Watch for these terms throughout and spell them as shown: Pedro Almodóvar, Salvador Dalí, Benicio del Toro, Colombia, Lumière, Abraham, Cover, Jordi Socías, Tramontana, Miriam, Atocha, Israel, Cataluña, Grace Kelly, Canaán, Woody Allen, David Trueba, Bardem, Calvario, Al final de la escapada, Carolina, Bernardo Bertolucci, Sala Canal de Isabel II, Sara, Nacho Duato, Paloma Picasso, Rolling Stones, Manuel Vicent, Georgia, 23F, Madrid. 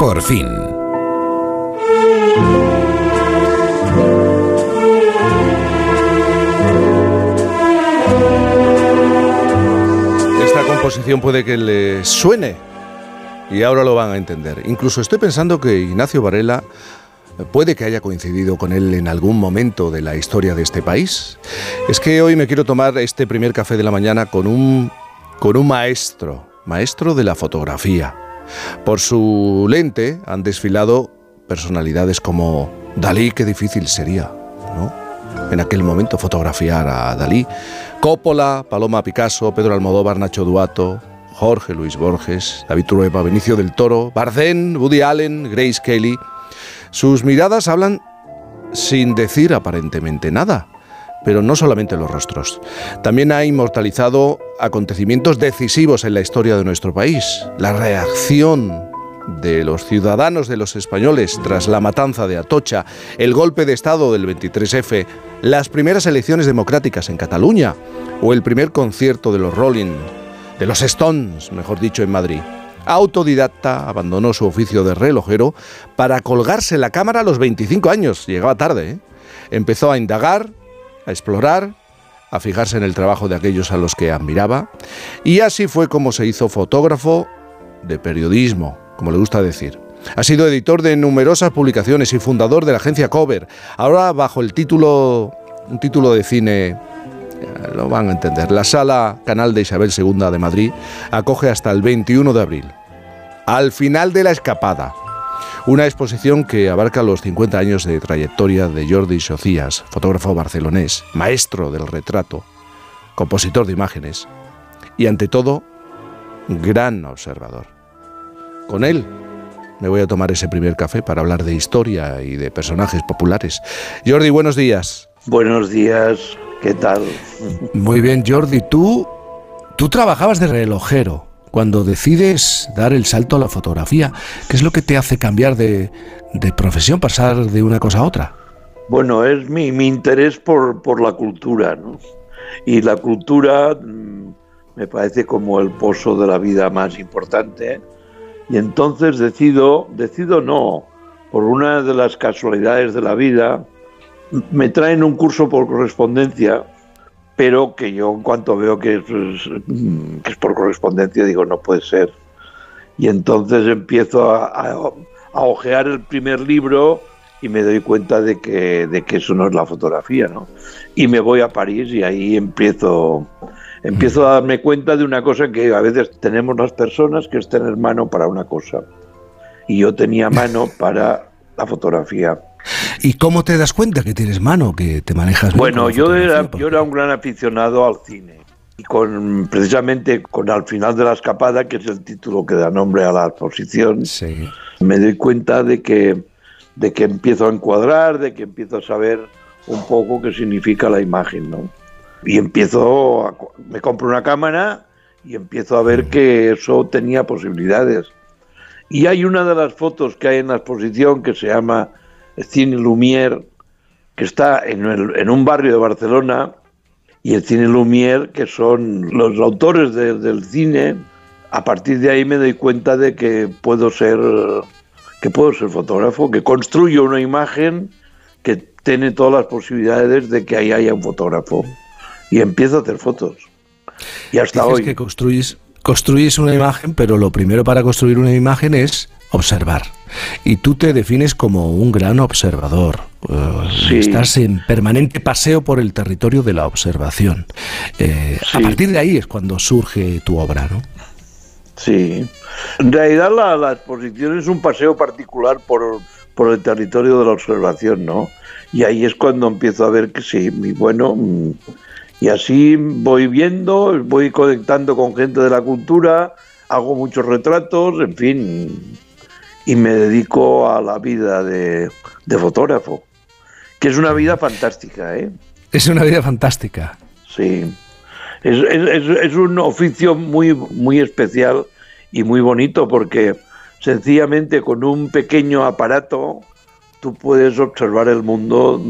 Por fin. Esta composición puede que le suene y ahora lo van a entender. Incluso estoy pensando que Ignacio Varela puede que haya coincidido con él en algún momento de la historia de este país. Es que hoy me quiero tomar este primer café de la mañana con un maestro de la fotografía. Por su lente han desfilado personalidades como Dalí, qué difícil sería, ¿no?, en aquel momento fotografiar a Dalí, Coppola, Paloma Picasso, Pedro Almodóvar, Nacho Duato, Jorge Luis Borges, David Trueba, Benicio del Toro, Bardem, Woody Allen, Grace Kelly. Sus miradas hablan sin decir aparentemente nada, pero no solamente los rostros. También ha inmortalizado acontecimientos decisivos en la historia de nuestro país. La reacción de los ciudadanos, de los españoles, tras la matanza de Atocha, el golpe de Estado del 23F, las primeras elecciones democráticas en Cataluña o el primer concierto de los Stones, mejor dicho, en Madrid. Autodidacta, abandonó su oficio de relojero para colgarse la cámara a los 25 años. Llegaba tarde, ¿eh? Empezó a indagar, a explorar, a fijarse en el trabajo de aquellos a los que admiraba. Y así fue como se hizo fotógrafo de periodismo, como le gusta decir. Ha sido editor de numerosas publicaciones y fundador de la agencia Cover. Ahora, bajo el título, un título de cine, lo van a entender, la Sala Canal de Isabel II de Madrid acoge hasta el 21 de abril. Al final de la escapada, una exposición que abarca los 50 años de trayectoria de Jordi Socías, fotógrafo barcelonés, maestro del retrato, compositor de imágenes y, ante todo, gran observador. Con él me voy a tomar ese primer café para hablar de historia y de personajes populares. Jordi, buenos días. Buenos días. ¿Qué tal? Muy bien, Jordi. Tú trabajabas de relojero. Cuando decides dar el salto a la fotografía, ¿qué es lo que te hace cambiar de profesión, pasar de una cosa a otra? Bueno, es mi interés por la cultura, ¿no? Y la cultura me parece como el pozo de la vida más importante, ¿eh? Y entonces decido, por una de las casualidades de la vida, me traen un curso por correspondencia, pero que yo, en cuanto veo que es por correspondencia, digo, no puede ser. Y entonces empiezo a ojear el primer libro y me doy cuenta de que eso no es la fotografía, ¿no? Y me voy a París y ahí empiezo a darme cuenta de una cosa que a veces tenemos las personas, que es tener mano para una cosa. Y yo tenía mano para la fotografía. ¿Y cómo te das cuenta que tienes mano, que te manejas bien? Bueno, yo era un gran aficionado al cine. Y precisamente con Al final de la escapada, que es el título que da nombre a la exposición, sí, me doy cuenta de que empiezo a encuadrar, de que empiezo a saber un poco qué significa la imagen, ¿no? Y me compro una cámara y empiezo a ver que eso tenía posibilidades. Y hay una de las fotos que hay en la exposición que se llama Cine Lumière, que está en un barrio de Barcelona, y el Cine Lumière, que son los autores del cine. A partir de ahí me doy cuenta de que puedo ser fotógrafo, que construyo una imagen que tiene todas las posibilidades de que ahí haya un fotógrafo, y empiezo a hacer fotos. Y hasta hoy. Que construyes una imagen, pero lo primero para construir una imagen es observar. Y tú te defines como un gran observador. Sí. Estás en permanente paseo por el territorio de la observación. Sí. A partir de ahí es cuando surge tu obra, ¿no? Sí. En realidad la exposición es un paseo particular por el territorio de la observación, ¿no? Y ahí es cuando empiezo a ver que sí, y bueno, y así voy viendo, voy conectando con gente de la cultura, hago muchos retratos, en fin, y me dedico a la vida de fotógrafo, que es una vida fantástica, ¿eh? Es una vida fantástica. Sí, es un oficio muy, muy especial y muy bonito, porque sencillamente con un pequeño aparato tú puedes observar el mundo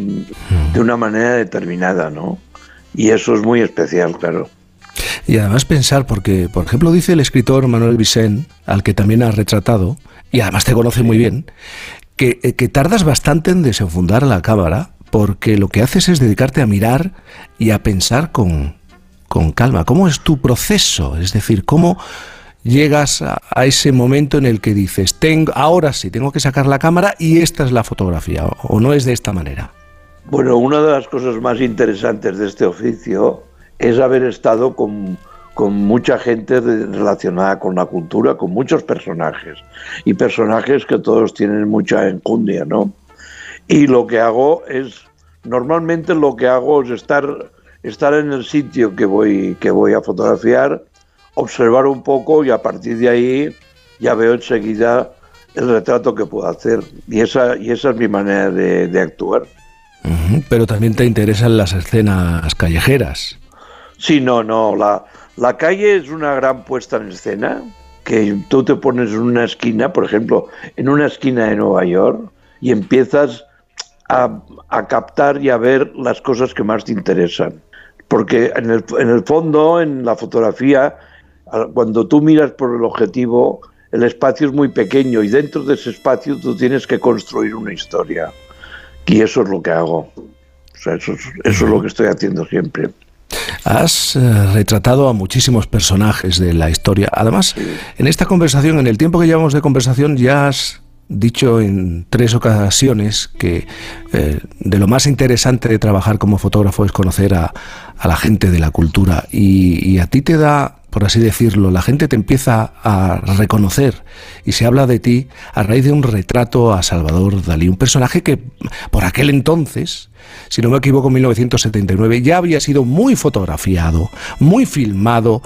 de una manera determinada, ¿no? Y eso es muy especial, claro. Y además pensar, porque, por ejemplo, dice el escritor Manuel Vicent, al que también has retratado, y además te conoce muy bien, que tardas bastante en desenfundar la cámara, porque lo que haces es dedicarte a mirar y a pensar con calma. ¿Cómo es tu proceso? Es decir, ¿cómo llegas a ese momento en el que dices, ahora sí, tengo que sacar la cámara y esta es la fotografía, o no es de esta manera? Bueno, una de las cosas más interesantes de este oficio es haber estado con mucha gente relacionada con la cultura, con muchos personajes, y personajes que todos tienen mucha enjundia, ¿no? Y lo que hago es, normalmente lo que hago es estar en el sitio que voy a fotografiar, observar un poco, y a partir de ahí ya veo enseguida el retrato que puedo hacer. Y esa es mi manera de actuar. Pero también te interesan las escenas callejeras. Sí, no. La calle es una gran puesta en escena, que tú te pones en una esquina, por ejemplo, en una esquina de Nueva York, y empiezas a captar y a ver las cosas que más te interesan. Porque en el fondo, en la fotografía, cuando tú miras por el objetivo, el espacio es muy pequeño, y dentro de ese espacio tú tienes que construir una historia. Y eso es lo que hago. O sea, eso es lo que estoy haciendo siempre. Has retratado a muchísimos personajes de la historia. Además, sí, en esta conversación, en el tiempo que llevamos de conversación, ya has dicho en 3 ocasiones que de lo más interesante de trabajar como fotógrafo es conocer a la gente de la cultura. Y a ti te da, por así decirlo, la gente te empieza a reconocer y se habla de ti a raíz de un retrato a Salvador Dalí, un personaje que por aquel entonces, si no me equivoco, en 1979, ya había sido muy fotografiado, muy filmado.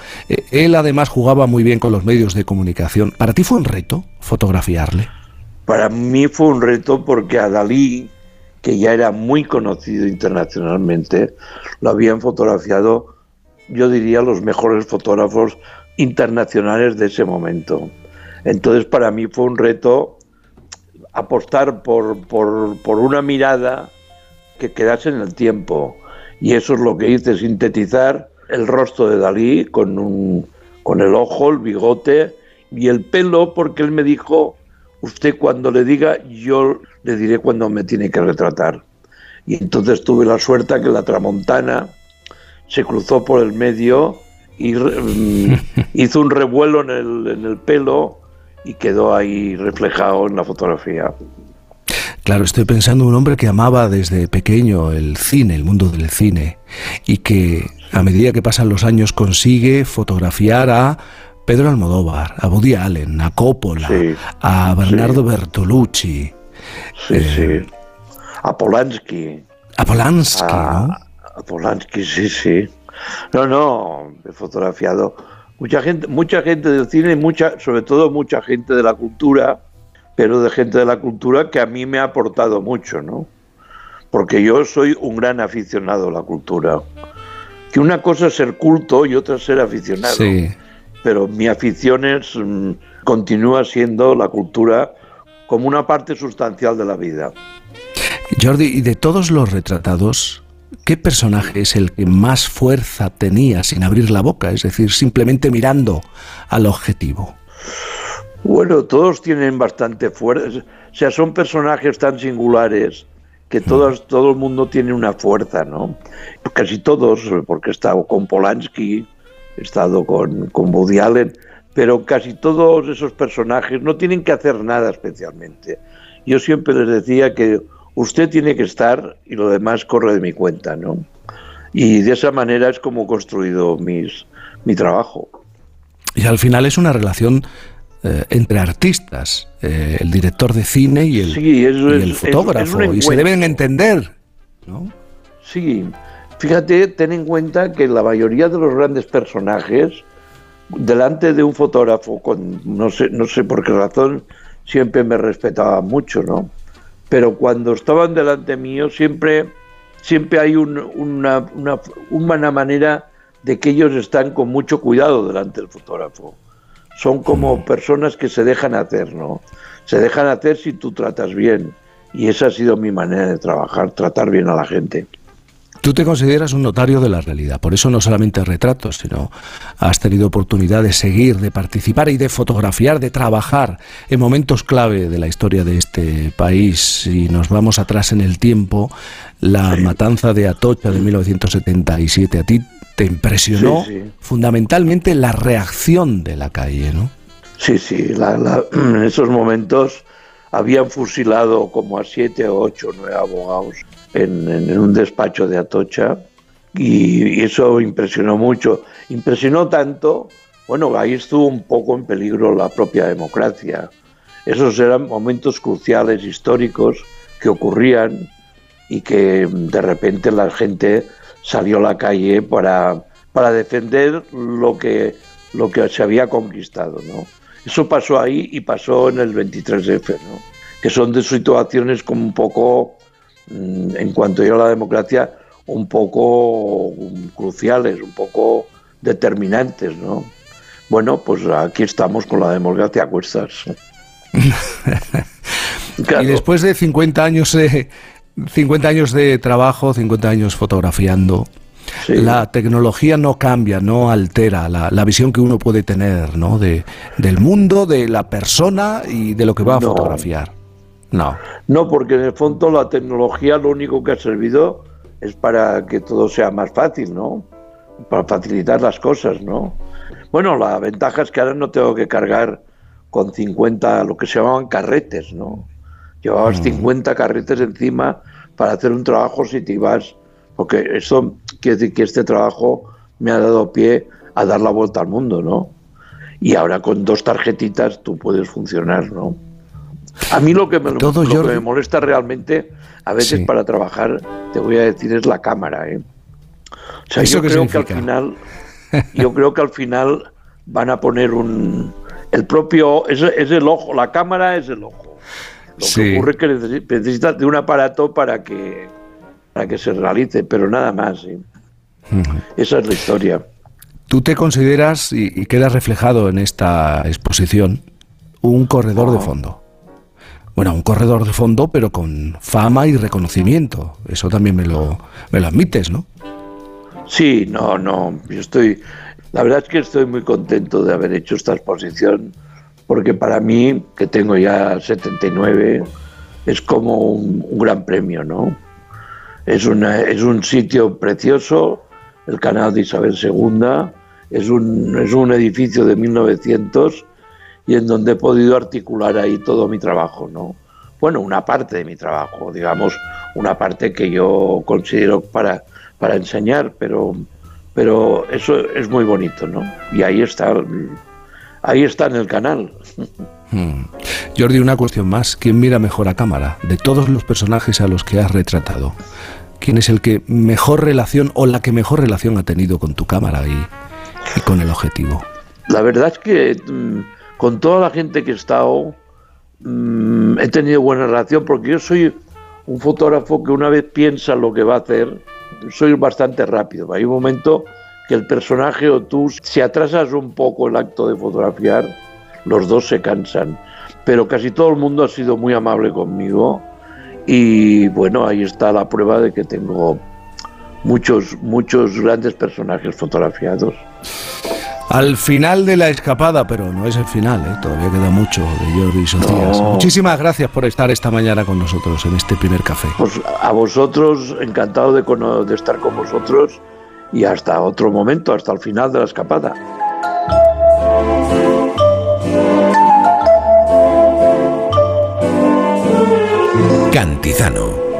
Él además jugaba muy bien con los medios de comunicación. ¿Para ti fue un reto fotografiarle? Para mí fue un reto porque a Dalí, que ya era muy conocido internacionalmente, lo habían fotografiado, yo diría, los mejores fotógrafos internacionales de ese momento. Entonces, para mí fue un reto apostar por una mirada que quedase en el tiempo. Y eso es lo que hice, sintetizar el rostro de Dalí con el ojo, el bigote y el pelo, porque él me dijo, usted cuando le diga, yo le diré cuando me tiene que retratar. Y entonces tuve la suerte que la Tramontana se cruzó por el medio y hizo un revuelo en el pelo y quedó ahí reflejado en la fotografía. Claro, estoy pensando en un hombre que amaba desde pequeño el cine, el mundo del cine, y que a medida que pasan los años consigue fotografiar a Pedro Almodóvar, a Woody Allen, a Coppola, sí, a Bernardo, sí, Bertolucci, sí, sí, a Polanski. A Polanski, ¿no? A Polanski, sí, sí. No, he fotografiado mucha gente del cine, sobre todo mucha gente de la cultura, pero de gente de la cultura que a mí me ha aportado mucho, ¿no? Porque yo soy un gran aficionado a la cultura. Que una cosa es ser culto y otra es ser aficionado. Sí. Pero mi afición continúa siendo la cultura como una parte sustancial de la vida. Jordi, y de todos los retratados, ¿qué personaje es el que más fuerza tenía sin abrir la boca? Es decir, simplemente mirando al objetivo. Bueno, todos tienen bastante fuerza. O sea, son personajes tan singulares que todo el mundo tiene una fuerza, ¿no? Casi todos, porque he estado con Polanski, he estado con Woody Allen, pero casi todos esos personajes no tienen que hacer nada especialmente. Yo siempre les decía que usted tiene que estar y lo demás corre de mi cuenta, ¿no? Y de esa manera es como he construido mi trabajo. Y al final es una relación entre artistas, el director de cine y el fotógrafo, y se deben entender, ¿no? Sí, fíjate, ten en cuenta que la mayoría de los grandes personajes, delante de un fotógrafo, no sé por qué razón, siempre me respetaba mucho, ¿no? Pero cuando estaban delante mío siempre hay una manera de que ellos están con mucho cuidado delante del fotógrafo. Son como personas que se dejan hacer, ¿no? Se dejan hacer si tú tratas bien. Y esa ha sido mi manera de trabajar, tratar bien a la gente. Tú te consideras un notario de la realidad, por eso no solamente retratos, sino has tenido oportunidad de seguir, de participar y de fotografiar, de trabajar en momentos clave de la historia de este país. Y nos vamos atrás en el tiempo, la matanza de Atocha de 1977, a ti te impresionó fundamentalmente la reacción de la calle, ¿no? Sí, sí, en esos momentos habían fusilado como a 7 o 8 o 9 abogados en un despacho de Atocha, y eso impresionó mucho. Impresionó tanto, bueno, ahí estuvo un poco en peligro la propia democracia. Esos eran momentos cruciales, históricos, que ocurrían y que de repente la gente salió a la calle para defender lo que se había conquistado, ¿no? Eso pasó ahí y pasó en el 23F, ¿no? Que son de situaciones como un poco, en cuanto a la democracia, un poco cruciales, un poco determinantes, ¿no? Bueno, pues aquí estamos con la democracia a cuestas. Claro. Y después de 50 años de trabajo, 50 años fotografiando... Sí. La tecnología no cambia, no altera la visión que uno puede tener, ¿no? Del mundo, de la persona y de lo que va a fotografiar. No. No, porque en el fondo la tecnología lo único que ha servido es para que todo sea más fácil, ¿no? Para facilitar las cosas, ¿no? Bueno, la ventaja es que ahora no tengo que cargar con 50, lo que se llamaban carretes, ¿no? Llevabas 50 carretes encima para hacer un trabajo si te ibas... Porque eso quiere decir que este trabajo me ha dado pie a dar la vuelta al mundo, ¿no? Y ahora con 2 tarjetitas tú puedes funcionar, ¿no? A mí lo que me molesta realmente, a veces para trabajar, te voy a decir, es la cámara, ¿eh? O sea, yo creo que al final van a poner es el ojo, la cámara es el ojo. Lo que ocurre es que necesitas de un aparato para que se realice, pero nada más, ¿sí? Esa es la historia. Tú te consideras, y queda reflejado en esta exposición, un corredor de fondo. Bueno, un corredor de fondo, pero con fama y reconocimiento. Eso también me lo admites, ¿no? Sí, no. La verdad es que estoy muy contento de haber hecho esta exposición, porque para mí, que tengo ya 79, es como un gran premio, ¿no? Es un sitio precioso, el Canal de Isabel II, es un edificio de 1900 y en donde he podido articular ahí todo mi trabajo, ¿no? Bueno, una parte de mi trabajo, digamos, una parte que yo considero para enseñar, pero eso es muy bonito, ¿no? Y ahí está en el canal. Jordi, una cuestión más. ¿Quién mira mejor a cámara? De todos los personajes a los que has retratado, ¿quién es el que mejor relación o la que mejor relación ha tenido con tu cámara y con el objetivo? La verdad es que con toda la gente que he estado he tenido buena relación, porque yo soy un fotógrafo que una vez piensa lo que va a hacer, soy bastante rápido. Hay un momento que el personaje o tú, si atrasas un poco el acto de fotografiar, los dos se cansan, pero casi todo el mundo ha sido muy amable conmigo y bueno, ahí está la prueba de que tengo muchos grandes personajes fotografiados. Al final de la escapada, pero no es el final, ¿eh? Todavía queda mucho de Jordi Socías. No. Muchísimas gracias por estar esta mañana con nosotros en este primer café. Pues a vosotros, encantado de estar con vosotros y hasta otro momento, hasta el final de la escapada. Cantizano.